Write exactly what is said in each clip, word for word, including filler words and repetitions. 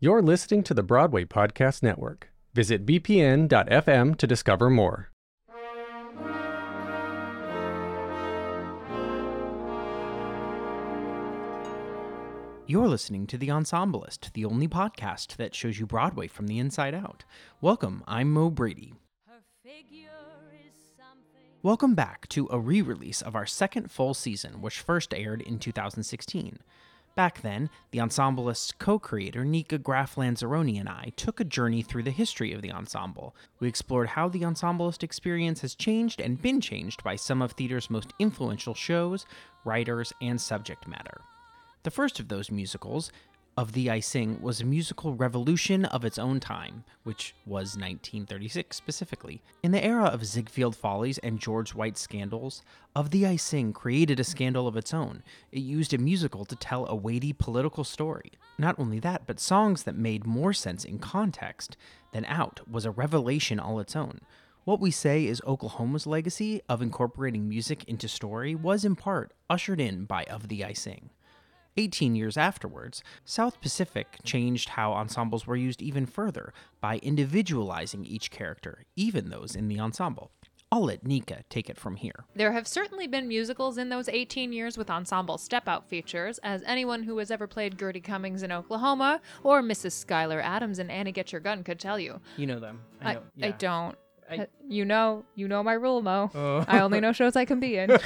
You're listening to the Broadway Podcast Network. Visit b p n dot f m to discover more. You're listening to The Ensemblist, the only podcast that shows you Broadway from the inside out. Welcome, I'm Mo Brady. Welcome back to a re-release of our second full season, which first aired in two thousand sixteen. Back then, the Ensemblist's co-creator Nika Graf-Lanzaroni and I took a journey through the history of the ensemble. We explored how the Ensemblist experience has changed and been changed by some of theater's most influential shows, writers, and subject matter. The first of those musicals, Of Thee I Sing, was a musical revolution of its own time, which was nineteen thirty-six specifically. In the era of Ziegfeld Follies and George White's Scandals, Of Thee I Sing created a scandal of its own. It used a musical to tell a weighty political story. Not only that, but songs that made more sense in context than out was a revelation all its own. What we say is Oklahoma's legacy of incorporating music into story was in part ushered in by Of Thee I Sing. eighteen years afterwards, South Pacific changed how ensembles were used even further by individualizing each character, even those in the ensemble. I'll let Nika take it from here. There have certainly been musicals in those eighteen years with ensemble step-out features, as anyone who has ever played Gertie Cummings in Oklahoma or Missus Schuyler Adams in Annie Get Your Gun could tell you. You know them. I, know. I, yeah. I don't. I, you know, you know my rule, Mo. Oh. I only know shows I can be in.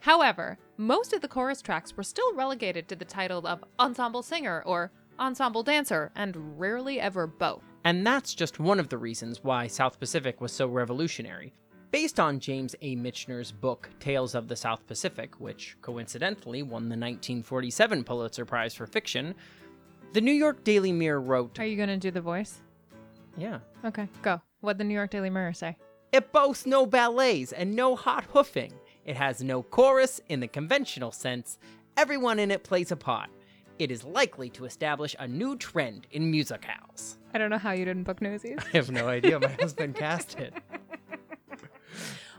However, most of the chorus tracks were still relegated to the title of ensemble singer or ensemble dancer, and rarely ever both. And that's just one of the reasons why South Pacific was so revolutionary. Based on James A. Michener's book, Tales of the South Pacific, which coincidentally won the nineteen forty-seven Pulitzer Prize for fiction, the New York Daily Mirror wrote... Are you going to do the voice? Yeah. Okay, go. What'd the New York Daily Mirror say? It boasts no ballets and no hot hoofing. It has no chorus in the conventional sense. Everyone in it plays a part. It is likely to establish a new trend in musicals. I don't know how you didn't book Nosies. I have no idea. My husband cast it.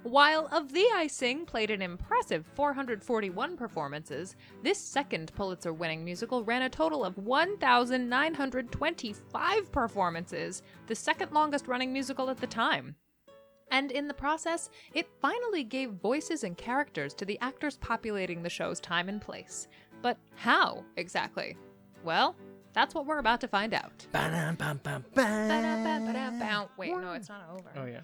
While Of Thee I Sing played an impressive four hundred forty-one performances, this second Pulitzer-winning musical ran a total of one thousand nine hundred twenty-five performances, the second longest-running musical at the time. And in the process, it finally gave voices and characters to the actors populating the show's time and place. But how, exactly? Well, that's what we're about to find out. Wait, no, it's not over. Oh, yeah.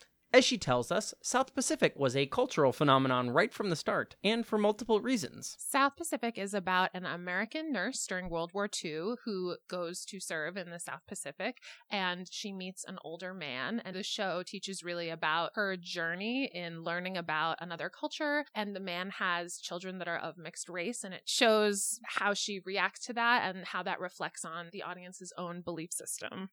As she tells us, South Pacific was a cultural phenomenon right from the start, and for multiple reasons. South Pacific is about an American nurse during World War Two who goes to serve in the South Pacific, and she meets an older man, and the show teaches really about her journey in learning about another culture, and the man has children that are of mixed race, and it shows how she reacts to that and how that reflects on the audience's own belief system.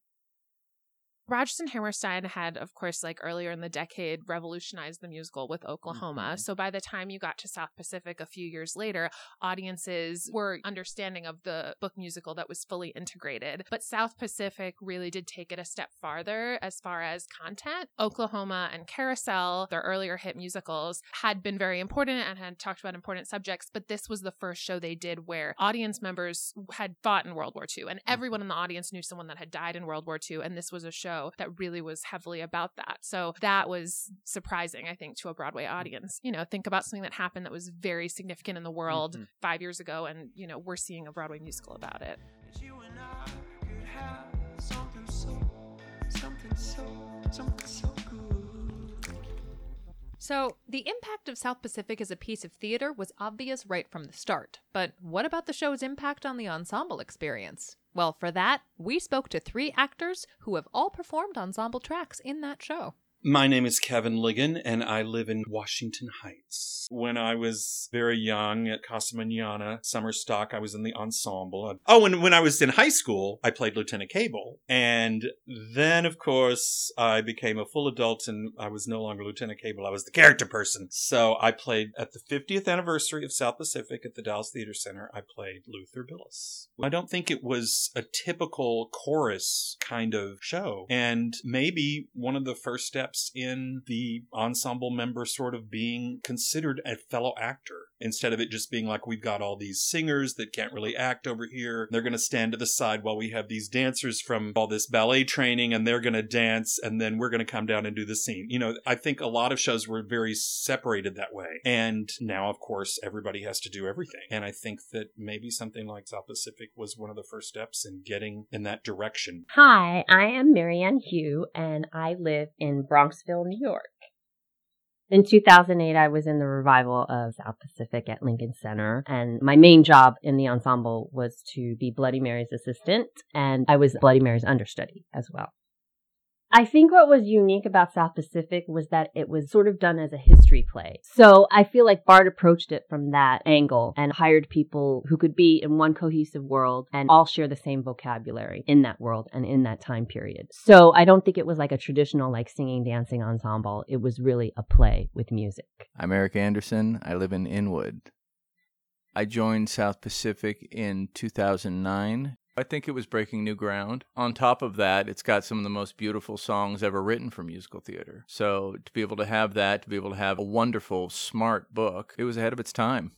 Rodgers and Hammerstein had, of course, like earlier in the decade, revolutionized the musical with Oklahoma. Mm-hmm. So by the time you got to South Pacific a few years later, audiences were understanding of the book musical that was fully integrated. But South Pacific really did take it a step farther as far as content. Oklahoma and Carousel, their earlier hit musicals, had been very important and had talked about important subjects. But this was the first show they did where audience members had fought in World War Two. And everyone in the audience knew someone that had died in World War Two. And this was a show that really was heavily about that. So that was surprising, I think, to a Broadway audience. You know, think about something that happened that was very significant in the world mm-hmm. five years ago, and, you know, we're seeing a Broadway musical about it. And you and I could have something so, something so, something so good. So the impact of South Pacific as a piece of theater was obvious right from the start. But what about the show's impact on the ensemble experience? Well, for that, we spoke to three actors who have all performed ensemble tracks in that show. My name is Kevin Ligon, and I live in Washington Heights. When I was very young at Casa Manana Summerstock, I was in the ensemble. Oh, and when I was in high school, I played Lieutenant Cable. And then, of course, I became a full adult, and I was no longer Lieutenant Cable. I was the character person. So I played at the fiftieth anniversary of South Pacific at the Dallas Theater Center. I played Luther Billis. I don't think it was a typical chorus kind of show. And maybe one of the first steps in the ensemble member sort of being considered a fellow actor, instead of it just being like, we've got all these singers that can't really act over here. They're going to stand to the side while we have these dancers from all this ballet training, and they're going to dance, and then we're going to come down and do the scene. You know, I think a lot of shows were very separated that way. And now, of course, everybody has to do everything. And I think that maybe something like South Pacific was one of the first steps in getting in that direction. Hi, I am Marianne Hugh, and I live in Bronxville, New York. In two thousand eight, I was in the revival of South Pacific at Lincoln Center, and my main job in the ensemble was to be Bloody Mary's assistant, and I was Bloody Mary's understudy as well. I think what was unique about South Pacific was that it was sort of done as a history play. So I feel like Bart approached it from that angle and hired people who could be in one cohesive world and all share the same vocabulary in that world and in that time period. So I don't think it was like a traditional like singing, dancing ensemble. It was really a play with music. I'm Eric Anderson. I live in Inwood. I joined South Pacific in two thousand nine. I think it was breaking new ground. On top of that, it's got some of the most beautiful songs ever written for musical theater. So to be able to have that, to be able to have a wonderful, smart book, it was ahead of its time.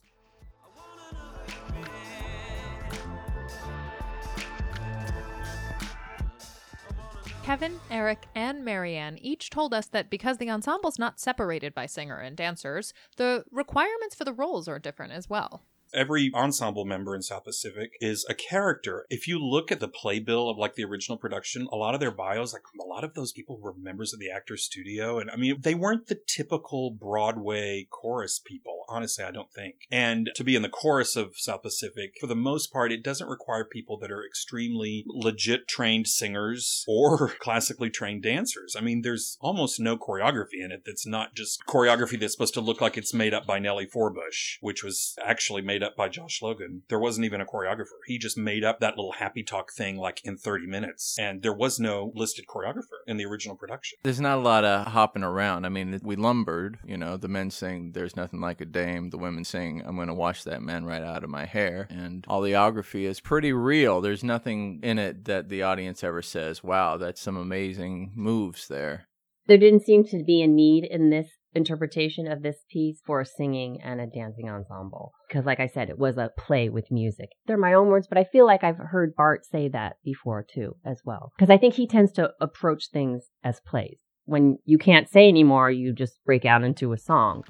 Kevin, Eric, and Marianne each told us that because the ensemble's not separated by singer and dancers, the requirements for the roles are different as well. Every ensemble member in South Pacific is a character. If you look at the playbill of like the original production, a lot of their bios, like a lot of those people were members of the Actors Studio. And I mean, they weren't the typical Broadway chorus people, honestly, I don't think. And to be in the chorus of South Pacific, for the most part, it doesn't require people that are extremely legit trained singers or classically trained dancers. I mean, there's almost no choreography in it that's not just choreography that's supposed to look like it's made up by Nellie Forbush, which was actually made up by Josh Logan. There wasn't even a choreographer. He just made up that little happy talk thing like in thirty minutes. And there was no listed choreographer in the original production. There's not a lot of hopping around. I mean, we lumbered, you know, the men saying There's Nothing Like a Dame. The women saying I'm going to wash that man right out of my hair. And oleography is pretty real. There's nothing in it that the audience ever says, wow, that's some amazing moves there. There didn't seem to be a need in this interpretation of this piece for a singing and a dancing ensemble. Because like I said, it was a play with music. They're my own words, but I feel like I've heard Bart say that before too, as well. Because I think he tends to approach things as plays. When you can't say anymore, you just break out into a song.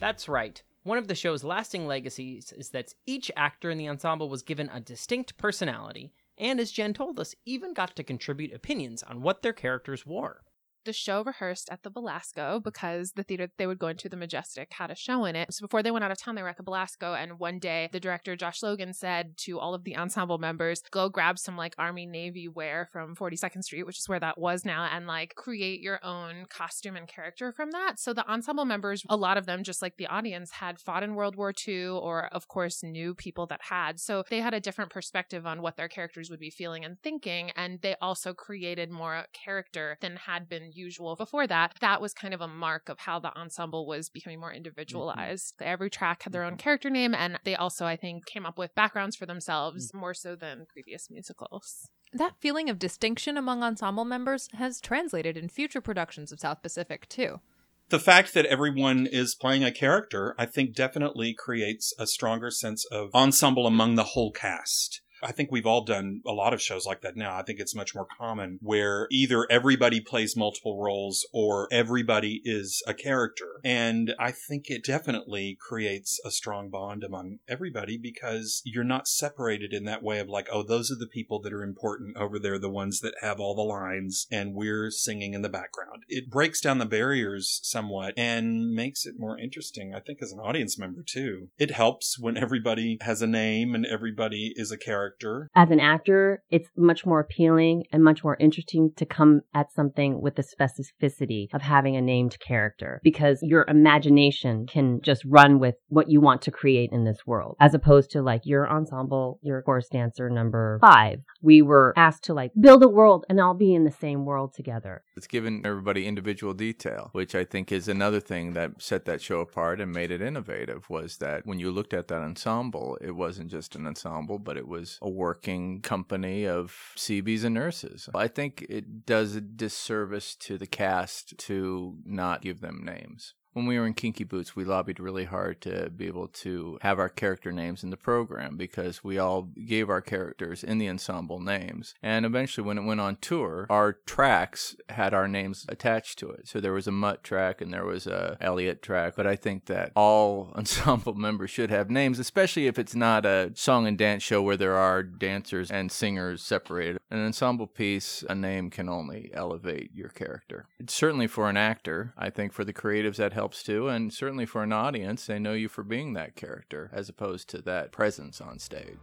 That's right. One of the show's lasting legacies is that each actor in the ensemble was given a distinct personality, and as Jen told us, even got to contribute opinions on what their characters wore. the show rehearsed at the Belasco because the theater they would go into, the Majestic, had a show in it. So before they went out of town, they were at the Belasco. And one day the director, Josh Logan, said to all of the ensemble members, go grab some like Army Navy wear from forty-second Street, which is where that was now, and like create your own costume and character from that. So the ensemble members, a lot of them, just like the audience, had fought in World War Two, or of course knew people that had. So they had a different perspective on what their characters would be feeling and thinking. And they also created more character than had been usual before that. That was kind of a mark of how the ensemble was becoming more individualized. Mm-hmm. Every track had their own character name. And they also, I think, came up with backgrounds for themselves mm-hmm. more so than previous musicals. That feeling of distinction among ensemble members has translated in future productions of South Pacific, too. The fact that everyone is playing a character, I think, definitely creates a stronger sense of ensemble among the whole cast. I think we've all done a lot of shows like that now. I think it's much more common where either everybody plays multiple roles or everybody is a character. And I think it definitely creates a strong bond among everybody because you're not separated in that way of like, oh, those are the people that are important over there, the ones that have all the lines, and we're singing in the background. It breaks down the barriers somewhat and makes it more interesting, I think, as an audience member, too. It helps when everybody has a name and everybody is a character. As an actor, it's much more appealing and much more interesting to come at something with the specificity of having a named character, because your imagination can just run with what you want to create in this world, as opposed to like your ensemble, your chorus dancer number five. We were asked to like build a world and all be in the same world together. It's given everybody individual detail, which I think is another thing that set that show apart and made it innovative, was that when you looked at that ensemble, it wasn't just an ensemble, but it was a working company of Seabees and nurses. I think it does a disservice to the cast to not give them names. When we were in Kinky Boots, we lobbied really hard to be able to have our character names in the program because we all gave our characters in the ensemble names. And eventually, when it went on tour, our tracks had our names attached to it. So there was a Mutt track and there was a Elliot track. But I think that all ensemble members should have names, especially if it's not a song and dance show where there are dancers and singers separated. In an ensemble piece, a name can only elevate your character. It's certainly for an actor. I think for the creatives, that helps too, and certainly for an audience, they know you for being that character as opposed to that presence on stage.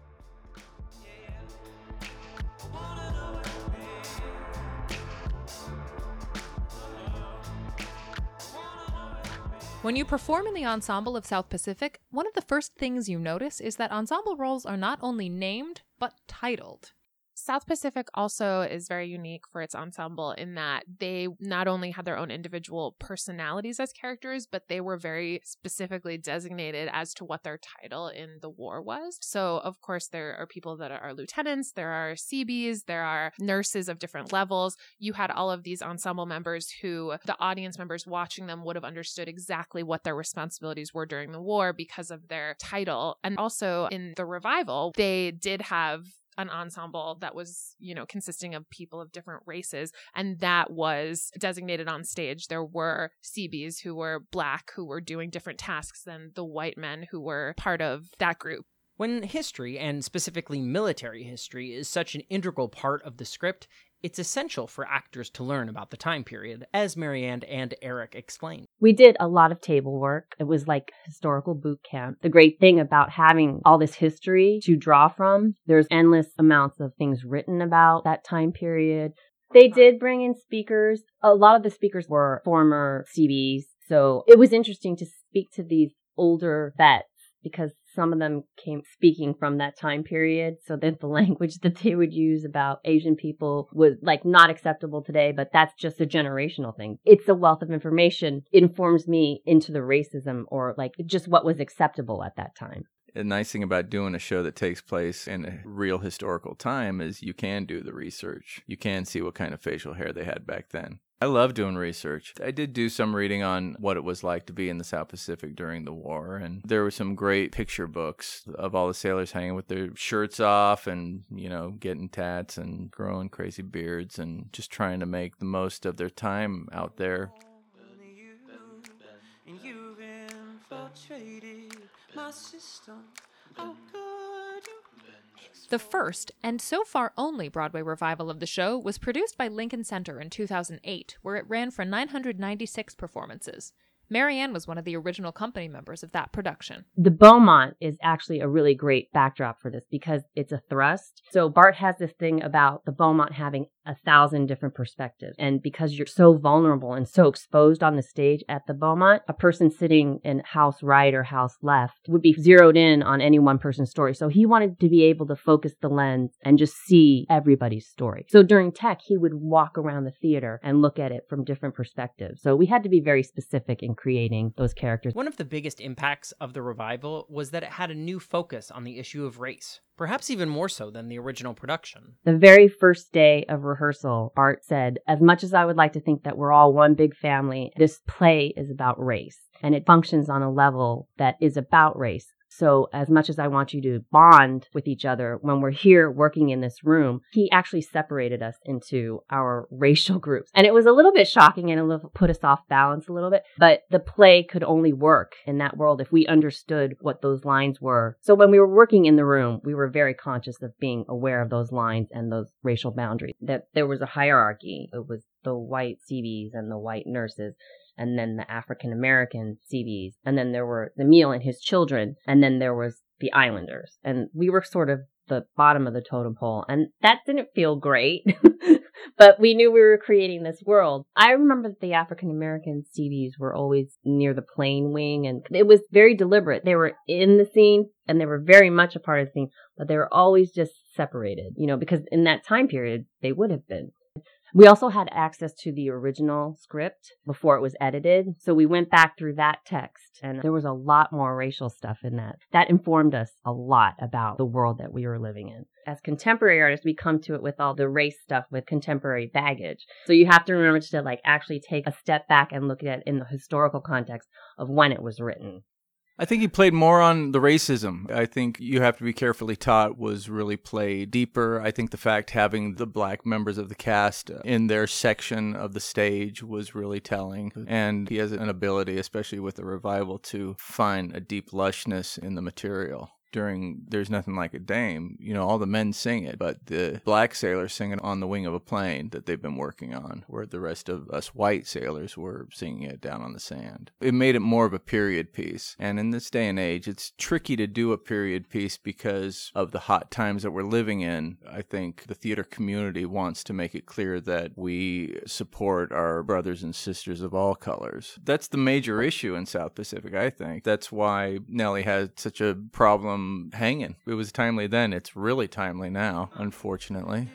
When you perform in the ensemble of South Pacific, one of the first things you notice is that ensemble roles are not only named, but titled. South Pacific also is very unique for its ensemble in that they not only had their own individual personalities as characters, but they were very specifically designated as to what their title in the war was. So, of course, there are people that are lieutenants, there are Seabees, there are nurses of different levels. You had all of these ensemble members who the audience members watching them would have understood exactly what their responsibilities were during the war because of their title. And also in the revival, they did have an ensemble that was, you know, consisting of people of different races. And that was designated on stage. There were Seabees who were Black, who were doing different tasks than the white men who were part of that group. When history, and specifically military history, is such an integral part of the script, it's essential for actors to learn about the time period, as Marianne and Eric explained. We did a lot of table work. It was like historical boot camp. The great thing about having all this history to draw from, there's endless amounts of things written about that time period. They did bring in speakers. A lot of the speakers were former Seabees, so it was interesting to speak to these older vets because some of them came speaking from that time period, so that the language that they would use about Asian people was like not acceptable today, but that's just a generational thing. It's a wealth of information. It informs me into the racism or like just what was acceptable at that time. The nice thing about doing a show that takes place in a real historical time is you can do the research. You can see what kind of facial hair they had back then. I love doing research. I did do some reading on what it was like to be in the South Pacific during the war, and there were some great picture books of all the sailors hanging with their shirts off and, you know, getting tats and growing crazy beards and just trying to make the most of their time out there. And you've infiltrated my system. How could you? The first, and so far only, Broadway revival of the show was produced by Lincoln Center in two thousand eight, where it ran for nine hundred ninety-six performances. Marianne was one of the original company members of that production. The Beaumont is actually a really great backdrop for this because it's a thrust. So Bart has this thing about the Beaumont having a thousand different perspectives. And because you're so vulnerable and so exposed on the stage at the Beaumont, a person sitting in house right or house left would be zeroed in on any one person's story. So he wanted to be able to focus the lens and just see everybody's story. So during tech, he would walk around the theater and look at it from different perspectives. So we had to be very specific in creating those characters. One of the biggest impacts of the revival was that it had a new focus on the issue of race, perhaps even more so than the original production. The very first day of rehearsal, Bart said, "As much as I would like to think that we're all one big family, this play is about race, and it functions on a level that is about race. So as much as I want you to bond with each other when we're here working in this room," he actually separated us into our racial groups. And it was a little bit shocking and a little put us off balance a little bit, but the play could only work in that world if we understood what those lines were. So when we were working in the room, we were very conscious of being aware of those lines and those racial boundaries, that there was a hierarchy. It was the white Seabees and the white nurses, and then the African-American Seabees, and then there were the Meal and his children, and then there was the Islanders. And we were sort of the bottom of the totem pole, and that didn't feel great, but we knew we were creating this world. I remember that the African-American Seabees were always near the plane wing, and it was very deliberate. They were in the scene, and they were very much a part of the scene, but they were always just separated, you know, because in that time period, they would have been. We also had access to the original script before it was edited. So we went back through that text, and there was a lot more racial stuff in that. That informed us a lot about the world that we were living in. As contemporary artists, we come to it with all the race stuff with contemporary baggage. So you have to remember to like actually take a step back and look at it in the historical context of when it was written. I think he played more on the racism. I think You Have to Be Carefully Taught was really played deeper. I think the fact having the black members of the cast in their section of the stage was really telling. And he has an ability, especially with the revival, to find a deep lushness in the material. During There's Nothing Like a Dame, you know, all the men sing it, but the black sailors sing it on the wing of a plane that they've been working on, where the rest of us white sailors were singing it down on the sand. It made it more of a period piece. And in this day and age, it's tricky to do a period piece because of the hot times that we're living in. I think the theater community wants to make it clear that we support our brothers and sisters of all colors. That's the major issue in South Pacific, I think. That's why Nellie had such a problem hanging. It was timely then. It's really timely now, unfortunately.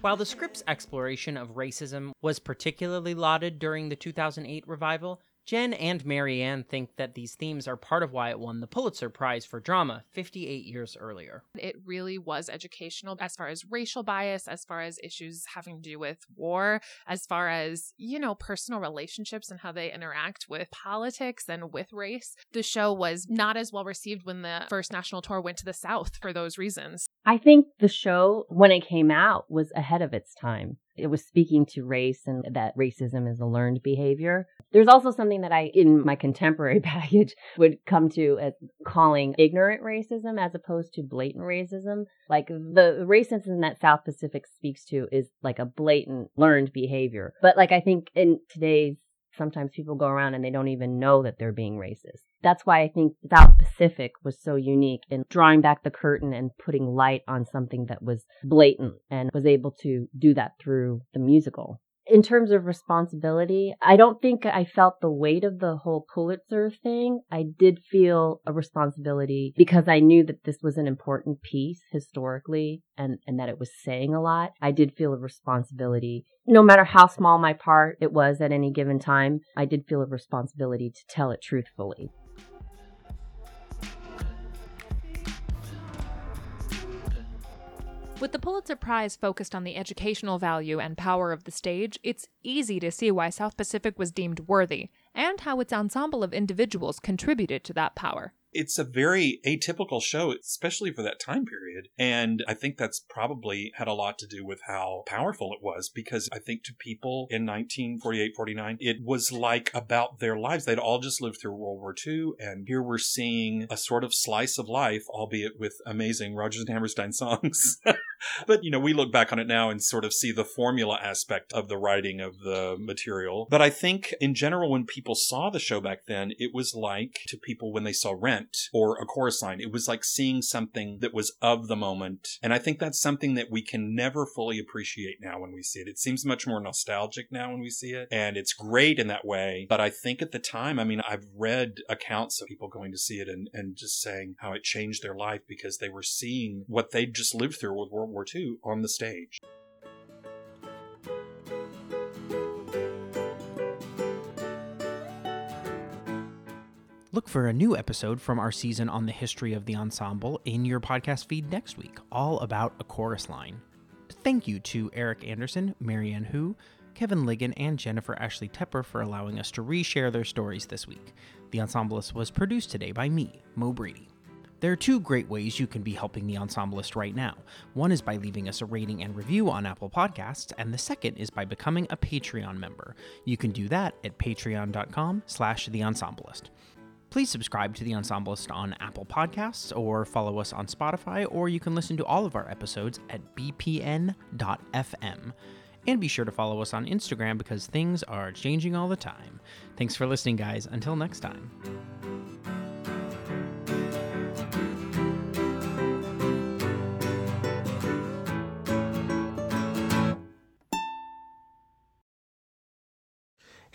While the script's exploration of racism was particularly lauded during the two thousand eight revival, Jen and Marianne think that these themes are part of why it won the Pulitzer Prize for Drama fifty-eight years earlier. It really was educational as far as racial bias, as far as issues having to do with war, as far as, you know, personal relationships and how they interact with politics and with race. The show was not as well received when the first national tour went to the South for those reasons. I think the show, when it came out, was ahead of its time. It was speaking to race and that racism is a learned behavior. There's also something that I, in my contemporary baggage, would come to as calling ignorant racism as opposed to blatant racism. Like the racism that South Pacific speaks to is like a blatant learned behavior. But like I think in today's, sometimes people go around and they don't even know that they're being racist. That's why I think South Pacific was so unique in drawing back the curtain and putting light on something that was blatant and was able to do that through the musical. In terms of responsibility, I don't think I felt the weight of the whole Pulitzer thing. I did feel a responsibility because I knew that this was an important piece historically and, and that it was saying a lot. I did feel a responsibility. No matter how small my part it was at any given time, I did feel a responsibility to tell it truthfully. With the Pulitzer Prize focused on the educational value and power of the stage, it's easy to see why South Pacific was deemed worthy, and how its ensemble of individuals contributed to that power. It's a very atypical show, especially for that time period. And I think that's probably had a lot to do with how powerful it was, because I think to people in nineteen forty-eight, forty-nine, it was like about their lives. They'd all just lived through World War Two. And here we're seeing a sort of slice of life, albeit with amazing Rodgers and Hammerstein songs. But, you know, we look back on it now and sort of see the formula aspect of the writing of the material. But I think in general, when people saw the show back then, it was like to people when they saw Rent or A Chorus Line. It was like seeing something that was of the moment. And I think that's something that we can never fully appreciate now when we see it. It seems much more nostalgic now when we see it. And it's great in that way. But I think at the time, I mean, I've read accounts of people going to see it and, and just saying how it changed their life because they were seeing what they'd just lived through with World War Two on the stage. Look for a new episode from our season on the history of the ensemble in your podcast feed next week, all about A Chorus Line. Thank you to Eric Anderson, Marianne Hu, Kevin Ligon, and Jennifer Ashley Tepper for allowing us to reshare their stories this week. The Ensemblist was produced today by me, Mo Brady. There are two great ways you can be helping The Ensemblist right now. One is by leaving us a rating and review on Apple Podcasts, and the second is by becoming a Patreon member. You can do that at patreon.com slash The Ensemblist. Please subscribe to The Ensemblist on Apple Podcasts or follow us on Spotify, or you can listen to all of our episodes at b p n dot f m. And be sure to follow us on Instagram because things are changing all the time. Thanks for listening, guys. Until next time.